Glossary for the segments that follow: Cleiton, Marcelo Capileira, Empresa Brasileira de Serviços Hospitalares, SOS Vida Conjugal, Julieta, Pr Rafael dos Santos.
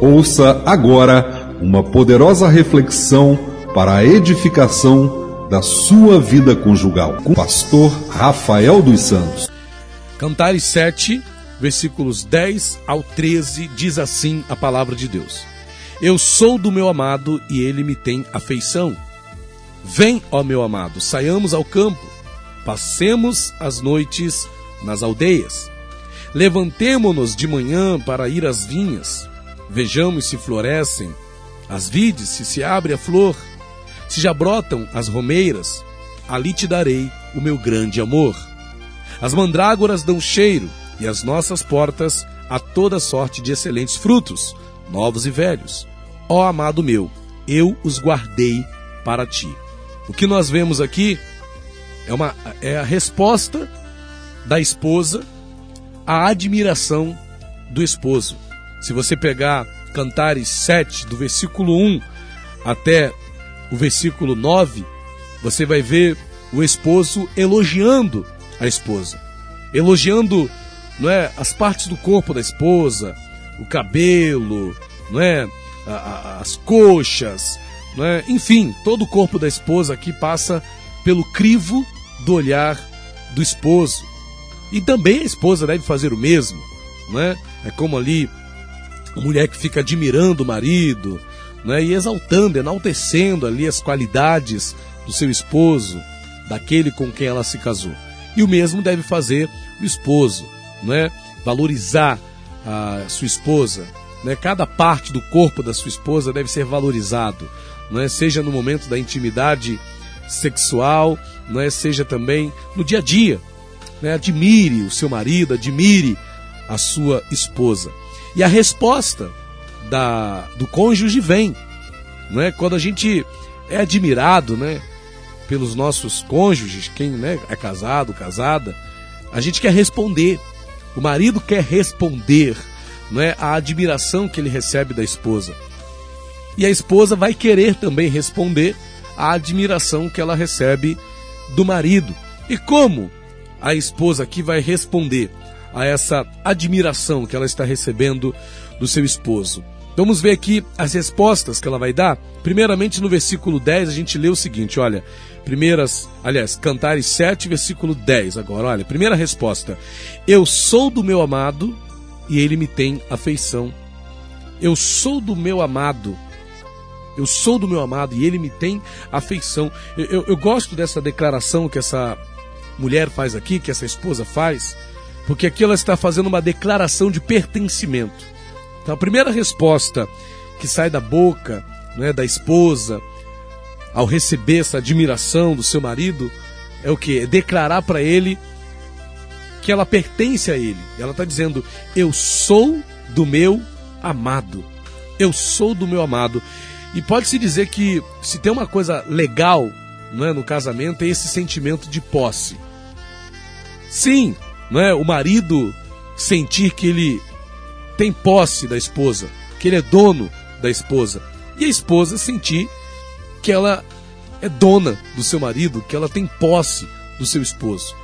Ouça agora uma poderosa reflexão para a edificação da sua vida conjugal, com o pastor Rafael dos Santos. Cantares 7, versículos 10 ao 13, diz assim a palavra de Deus: Eu sou do meu amado e ele me tem afeição. Vem, ó meu amado, saiamos ao campo, passemos as noites nas aldeias. Levantemo-nos de manhã para ir às vinhas. Vejamos se florescem as vides, se se abre a flor, se já brotam as romeiras. Ali te darei o meu grande amor. As mandrágoras dão cheiro, e as nossas portas a toda sorte de excelentes frutos, novos e velhos. Ó amado meu, eu os guardei para ti. O que nós vemos aqui é a resposta da esposa à admiração do esposo. Se você pegar Cantares 7, do versículo 1 até o versículo 9, você vai ver o esposo elogiando a esposa, elogiando, não é, as partes do corpo da esposa, o cabelo, não é, as coxas, não é, enfim, todo o corpo da esposa aqui passa pelo crivo do olhar do esposo. E também a esposa deve fazer o mesmo, não é? É como ali a mulher que fica admirando o marido, não é, e exaltando, enaltecendo ali as qualidades do seu esposo, daquele com quem ela se casou. E o mesmo deve fazer o esposo, não é? Valorizar a sua esposa, né? Cada parte do corpo da sua esposa deve ser valorizado, não é? Seja no momento da intimidade sexual, não é? Seja também no dia a dia, né? Admire o seu marido, admire a sua esposa. E a resposta do cônjuge vem, não é? Quando a gente é admirado, né, pelos nossos cônjuges, quem, né, é casado, casada, a gente quer responder. O marido quer responder, não é, à admiração que ele recebe da esposa. E a esposa vai querer também responder à admiração que ela recebe do marido. E como a esposa aqui vai responder a essa admiração que ela está recebendo do seu esposo? Vamos ver aqui as respostas que ela vai dar. Primeiramente, no versículo 10, a gente lê o seguinte, olha, Cantares 7, versículo 10, agora, olha, primeira resposta: eu sou do meu amado e ele me tem afeição. Eu sou do meu amado, eu sou do meu amado e ele me tem afeição. Eu gosto dessa declaração que essa mulher faz aqui, que essa esposa faz, porque aqui ela está fazendo uma declaração de pertencimento. Então a primeira resposta que sai da boca, né, da esposa, ao receber essa admiração do seu marido, é o quê? É declarar para ele que ela pertence a ele. Ela está dizendo: eu sou do meu amado. Eu sou do meu amado. E pode-se dizer que, se tem uma coisa legal, não é, no casamento, é esse sentimento de posse. Sim, não é, o marido sentir que ele tem posse da esposa, que ele é dono da esposa. E a esposa sentir que ela é dona do seu marido, que ela tem posse do seu esposo.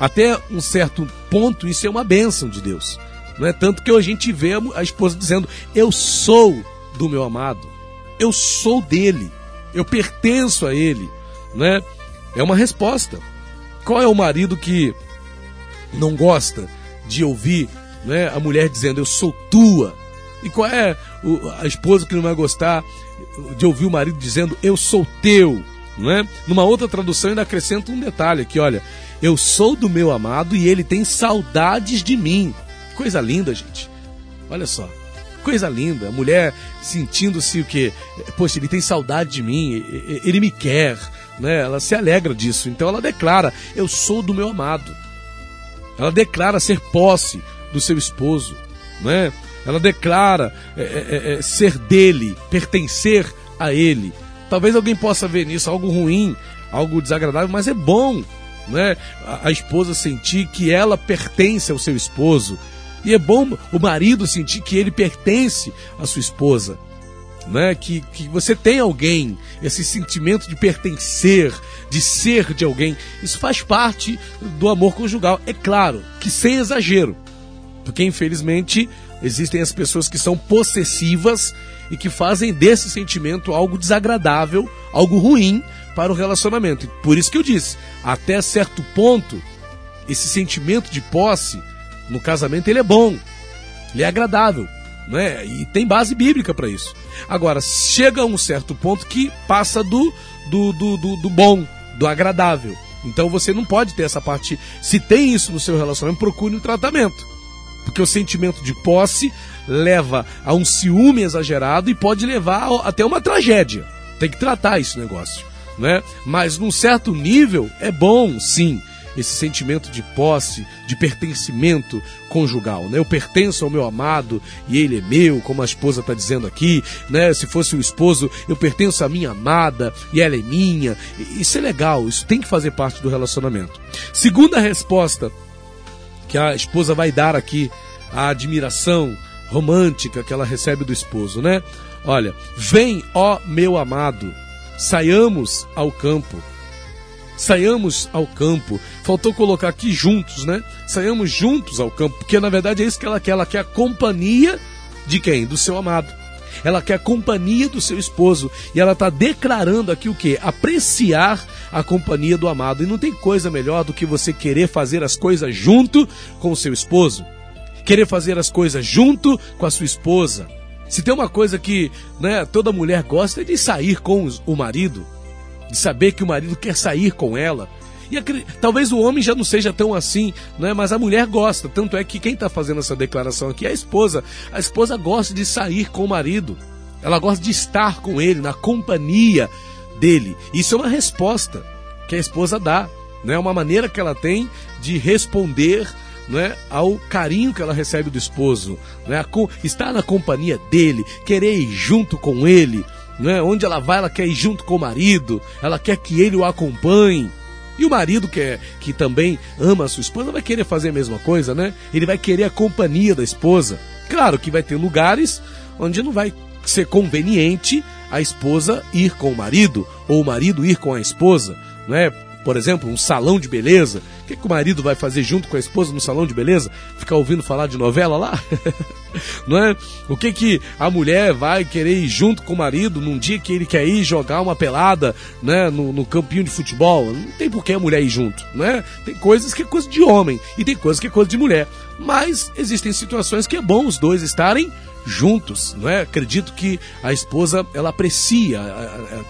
Até um certo ponto, isso é uma bênção de Deus, não é? Tanto que a gente vê a esposa dizendo: eu sou do meu amado, eu sou dele, eu pertenço a ele, não é? É uma resposta. Qual é o marido que não gosta de ouvir, não é, a mulher dizendo: eu sou tua? E qual é a esposa que não vai gostar de ouvir o marido dizendo: eu sou teu, não é? Numa outra tradução ainda acrescenta um detalhe aqui, olha: eu sou do meu amado e ele tem saudades de mim. Coisa linda, gente. Olha só, coisa linda. A mulher sentindo-se o quê? Poxa, ele tem saudade de mim, ele me quer, né? Ela se alegra disso. Então ela declara: eu sou do meu amado. Ela declara ser posse do seu esposo, não é? Ela declara ser dele, pertencer a ele. Talvez alguém possa ver nisso algo ruim, algo desagradável, mas é bom, né? A esposa sentir que ela pertence ao seu esposo. E é bom o marido sentir que ele pertence à sua esposa, né? Que você tem alguém, esse sentimento de pertencer, de ser de alguém. Isso faz parte do amor conjugal, é claro, que sem exagero. Porque, infelizmente, existem as pessoas que são possessivas e que fazem desse sentimento algo desagradável, algo ruim para o relacionamento. Por isso que eu disse, até certo ponto, esse sentimento de posse, no casamento, ele é bom, ele é agradável, né? E tem base bíblica para isso. Agora, chega a um certo ponto que passa do bom, do agradável. Então você não pode ter essa parte. Se tem isso no seu relacionamento, procure um tratamento. Porque o sentimento de posse leva a um ciúme exagerado e pode levar até uma tragédia. Tem que tratar esse negócio, né? Mas num certo nível é bom, sim, esse sentimento de posse, de pertencimento conjugal, né? Eu pertenço ao meu amado e ele é meu, como a esposa está dizendo aqui, né? Se fosse o esposo, eu pertenço à minha amada e ela é minha. Isso é legal, isso tem que fazer parte do relacionamento. Segunda resposta que a esposa vai dar aqui, a admiração romântica que ela recebe do esposo, né? Olha, vem, ó meu amado, saiamos ao campo. Saiamos ao campo. Faltou colocar aqui juntos, né? Saiamos juntos ao campo, porque na verdade é isso que ela quer. Ela quer a companhia de quem? Do seu amado. Ela quer a companhia do seu esposo. E ela está declarando aqui o quê? Apreciar a companhia do amado. E não tem coisa melhor do que você querer fazer as coisas junto com o seu esposo. Querer fazer as coisas junto com a sua esposa. Se tem uma coisa que, né, toda mulher gosta é de sair com o marido. De saber que o marido quer sair com ela. E talvez o homem já não seja tão assim, né? Mas a mulher gosta. Tanto é que quem está fazendo essa declaração aqui é a esposa. A esposa gosta de sair com o marido. Ela gosta de estar com ele, na companhia dele. Isso é uma resposta que a esposa dá, né? Uma maneira que ela tem de responder, né, ao carinho que ela recebe do esposo, né? Estar na companhia dele, querer ir junto com ele, né? Onde ela vai, ela quer ir junto com o marido. Ela quer que ele o acompanhe. E o marido, que também ama a sua esposa, vai querer fazer a mesma coisa, né? Ele vai querer a companhia da esposa. Claro que vai ter lugares onde não vai ser conveniente a esposa ir com o marido, ou o marido ir com a esposa, né? Por exemplo, um salão de beleza. O que o marido vai fazer junto com a esposa no salão de beleza? Ficar ouvindo falar de novela lá? Não é? O que a mulher vai querer ir junto com o marido num dia que ele quer ir jogar uma pelada, né, no campinho de futebol? Não tem por que a mulher ir junto, né? Tem coisas que é coisa de homem e tem coisas que é coisa de mulher. Mas existem situações que é bom os dois estarem juntos, não é? Acredito que a esposa, ela aprecia,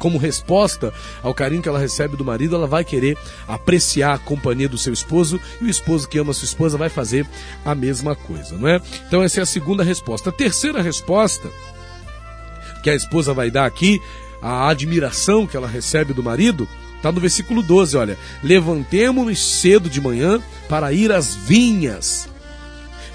como resposta ao carinho que ela recebe do marido, ela vai querer apreciar a companhia do seu esposo, e o esposo que ama a sua esposa vai fazer a mesma coisa, não é? Então essa é a segunda resposta. A terceira resposta que a esposa vai dar aqui, a admiração que ela recebe do marido, está no versículo 12, olha: levantemo-nos cedo de manhã para ir às vinhas.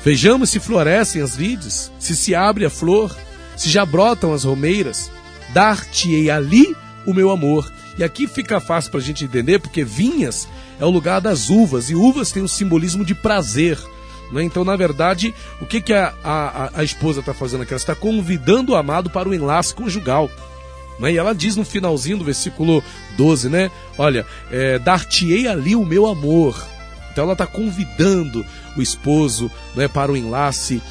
Vejamos se florescem as vides, se abre a flor, se já brotam as romeiras. Dar-te-ei ali o meu amor. E aqui fica fácil para a gente entender, porque vinhas é o lugar das uvas, e uvas tem um simbolismo de prazer, né? Então, na verdade, o que a esposa está fazendo aqui? Ela está convidando o amado para o enlace conjugal, né? E ela diz no finalzinho do versículo 12, né? Olha, dar-te-ei ali o meu amor. Então ela está convidando o esposo, né, para o enlace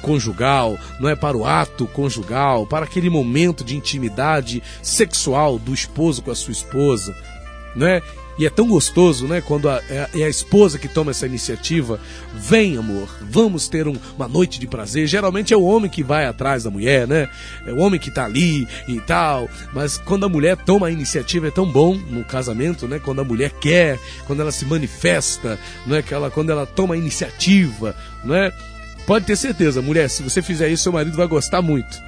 conjugal, né, para o ato conjugal, para aquele momento de intimidade sexual do esposo com a sua esposa, né? E é tão gostoso, né, quando é a esposa que toma essa iniciativa. Vem, amor, vamos ter uma noite de prazer. Geralmente é o homem que vai atrás da mulher, né? É o homem que tá ali e tal. Mas quando a mulher toma a iniciativa, é tão bom no casamento, né? Quando a mulher quer, quando ela se manifesta, né? Quando ela toma a iniciativa, né? Pode ter certeza, mulher, se você fizer isso, seu marido vai gostar muito.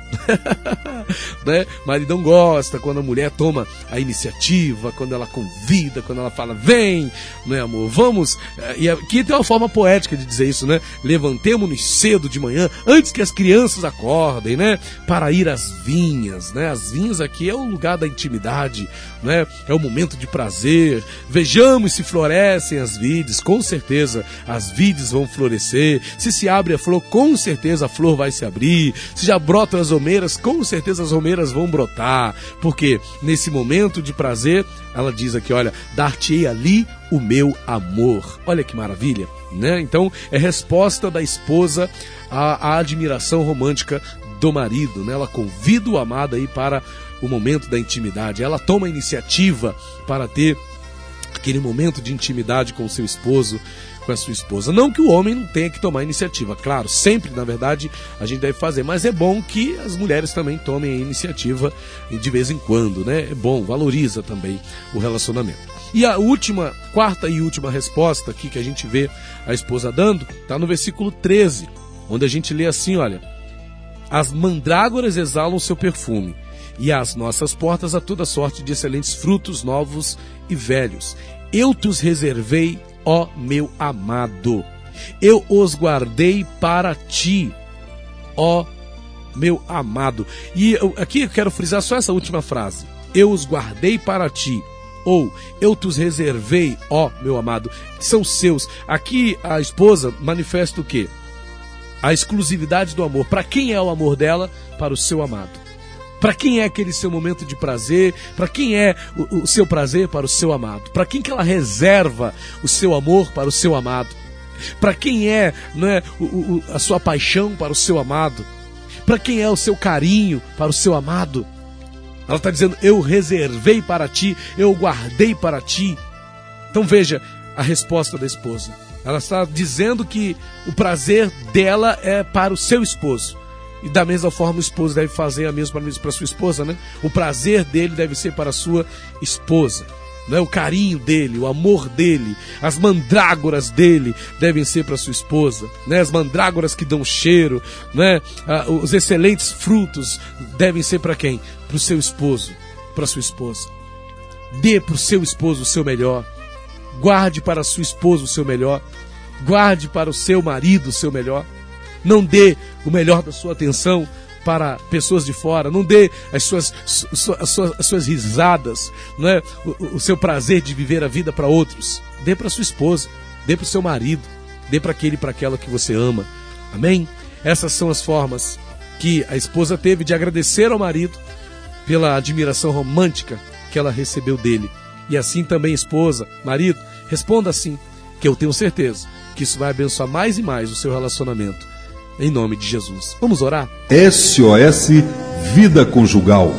Né? Maridão gosta quando a mulher toma a iniciativa, quando ela convida, quando ela fala: vem, né, amor, vamos. E aqui tem uma forma poética de dizer isso, né? Levantemo-nos cedo de manhã, antes que as crianças acordem, né? Para ir às vinhas, né? As vinhas aqui é o lugar da intimidade, né? É o momento de prazer. Vejamos se florescem as vides. Com certeza as vides vão florescer. Se abre flor, com certeza a flor vai se abrir. Se já brotam as romeiras, com certeza as romeiras vão brotar. Porque nesse momento de prazer, ela diz aqui, olha, dar-te-ei ali o meu amor. Olha que maravilha, né? Então, é resposta da esposa à admiração romântica do marido, né? Ela convida o amado aí para o momento da intimidade. Ela toma a iniciativa para ter aquele momento de intimidade com o seu esposo, com a sua esposa. Não que o homem não tenha que tomar iniciativa, claro, sempre, na verdade, a gente deve fazer, mas é bom que as mulheres também tomem a iniciativa de vez em quando, né? É bom, valoriza também o relacionamento. E a última, quarta e última resposta aqui que a gente vê a esposa dando, está no versículo 13, onde a gente lê assim, olha, as mandrágoras exalam o seu perfume, e às nossas portas a toda sorte de excelentes frutos novos e velhos. Eu te os reservei, ó meu amado, eu os guardei para ti, ó meu amado. E aqui eu quero frisar só essa última frase, eu os guardei para ti, ou eu te os reservei, ó meu amado, são seus. Aqui a esposa manifesta o quê? A exclusividade do amor. Para quem é o amor dela? Para o seu amado. Para quem é aquele seu momento de prazer, para quem é o seu prazer, para o seu amado. Para quem que ela reserva o seu amor, para o seu amado. Para quem é, né, a sua paixão, para o seu amado. Para quem é o seu carinho, para o seu amado. Ela está dizendo, eu reservei para ti, eu guardei para ti. Então veja a resposta da esposa. Ela está dizendo que o prazer dela é para o seu esposo. E da mesma forma o esposo deve fazer a mesma coisa para sua esposa, né? O prazer dele deve ser para a sua esposa, né? O carinho dele, o amor dele, as mandrágoras dele devem ser para sua esposa, né? As mandrágoras que dão cheiro, né? Os excelentes frutos devem ser para quem? Para o seu esposo, para sua esposa. Dê para o seu esposo o seu melhor, guarde para a sua esposa o seu melhor, guarde para o seu marido o seu melhor. Não dê o melhor da sua atenção para pessoas de fora. Não dê as suas risadas, não é? O seu prazer de viver a vida para outros. Dê para sua esposa, dê para o seu marido, dê para aquele e para aquela que você ama. Amém? Essas são as formas que a esposa teve de agradecer ao marido pela admiração romântica que ela recebeu dele. E assim também, esposa, marido, responda assim, que eu tenho certeza que isso vai abençoar mais e mais o seu relacionamento. Em nome de Jesus. Vamos orar? SOS Vida Conjugal.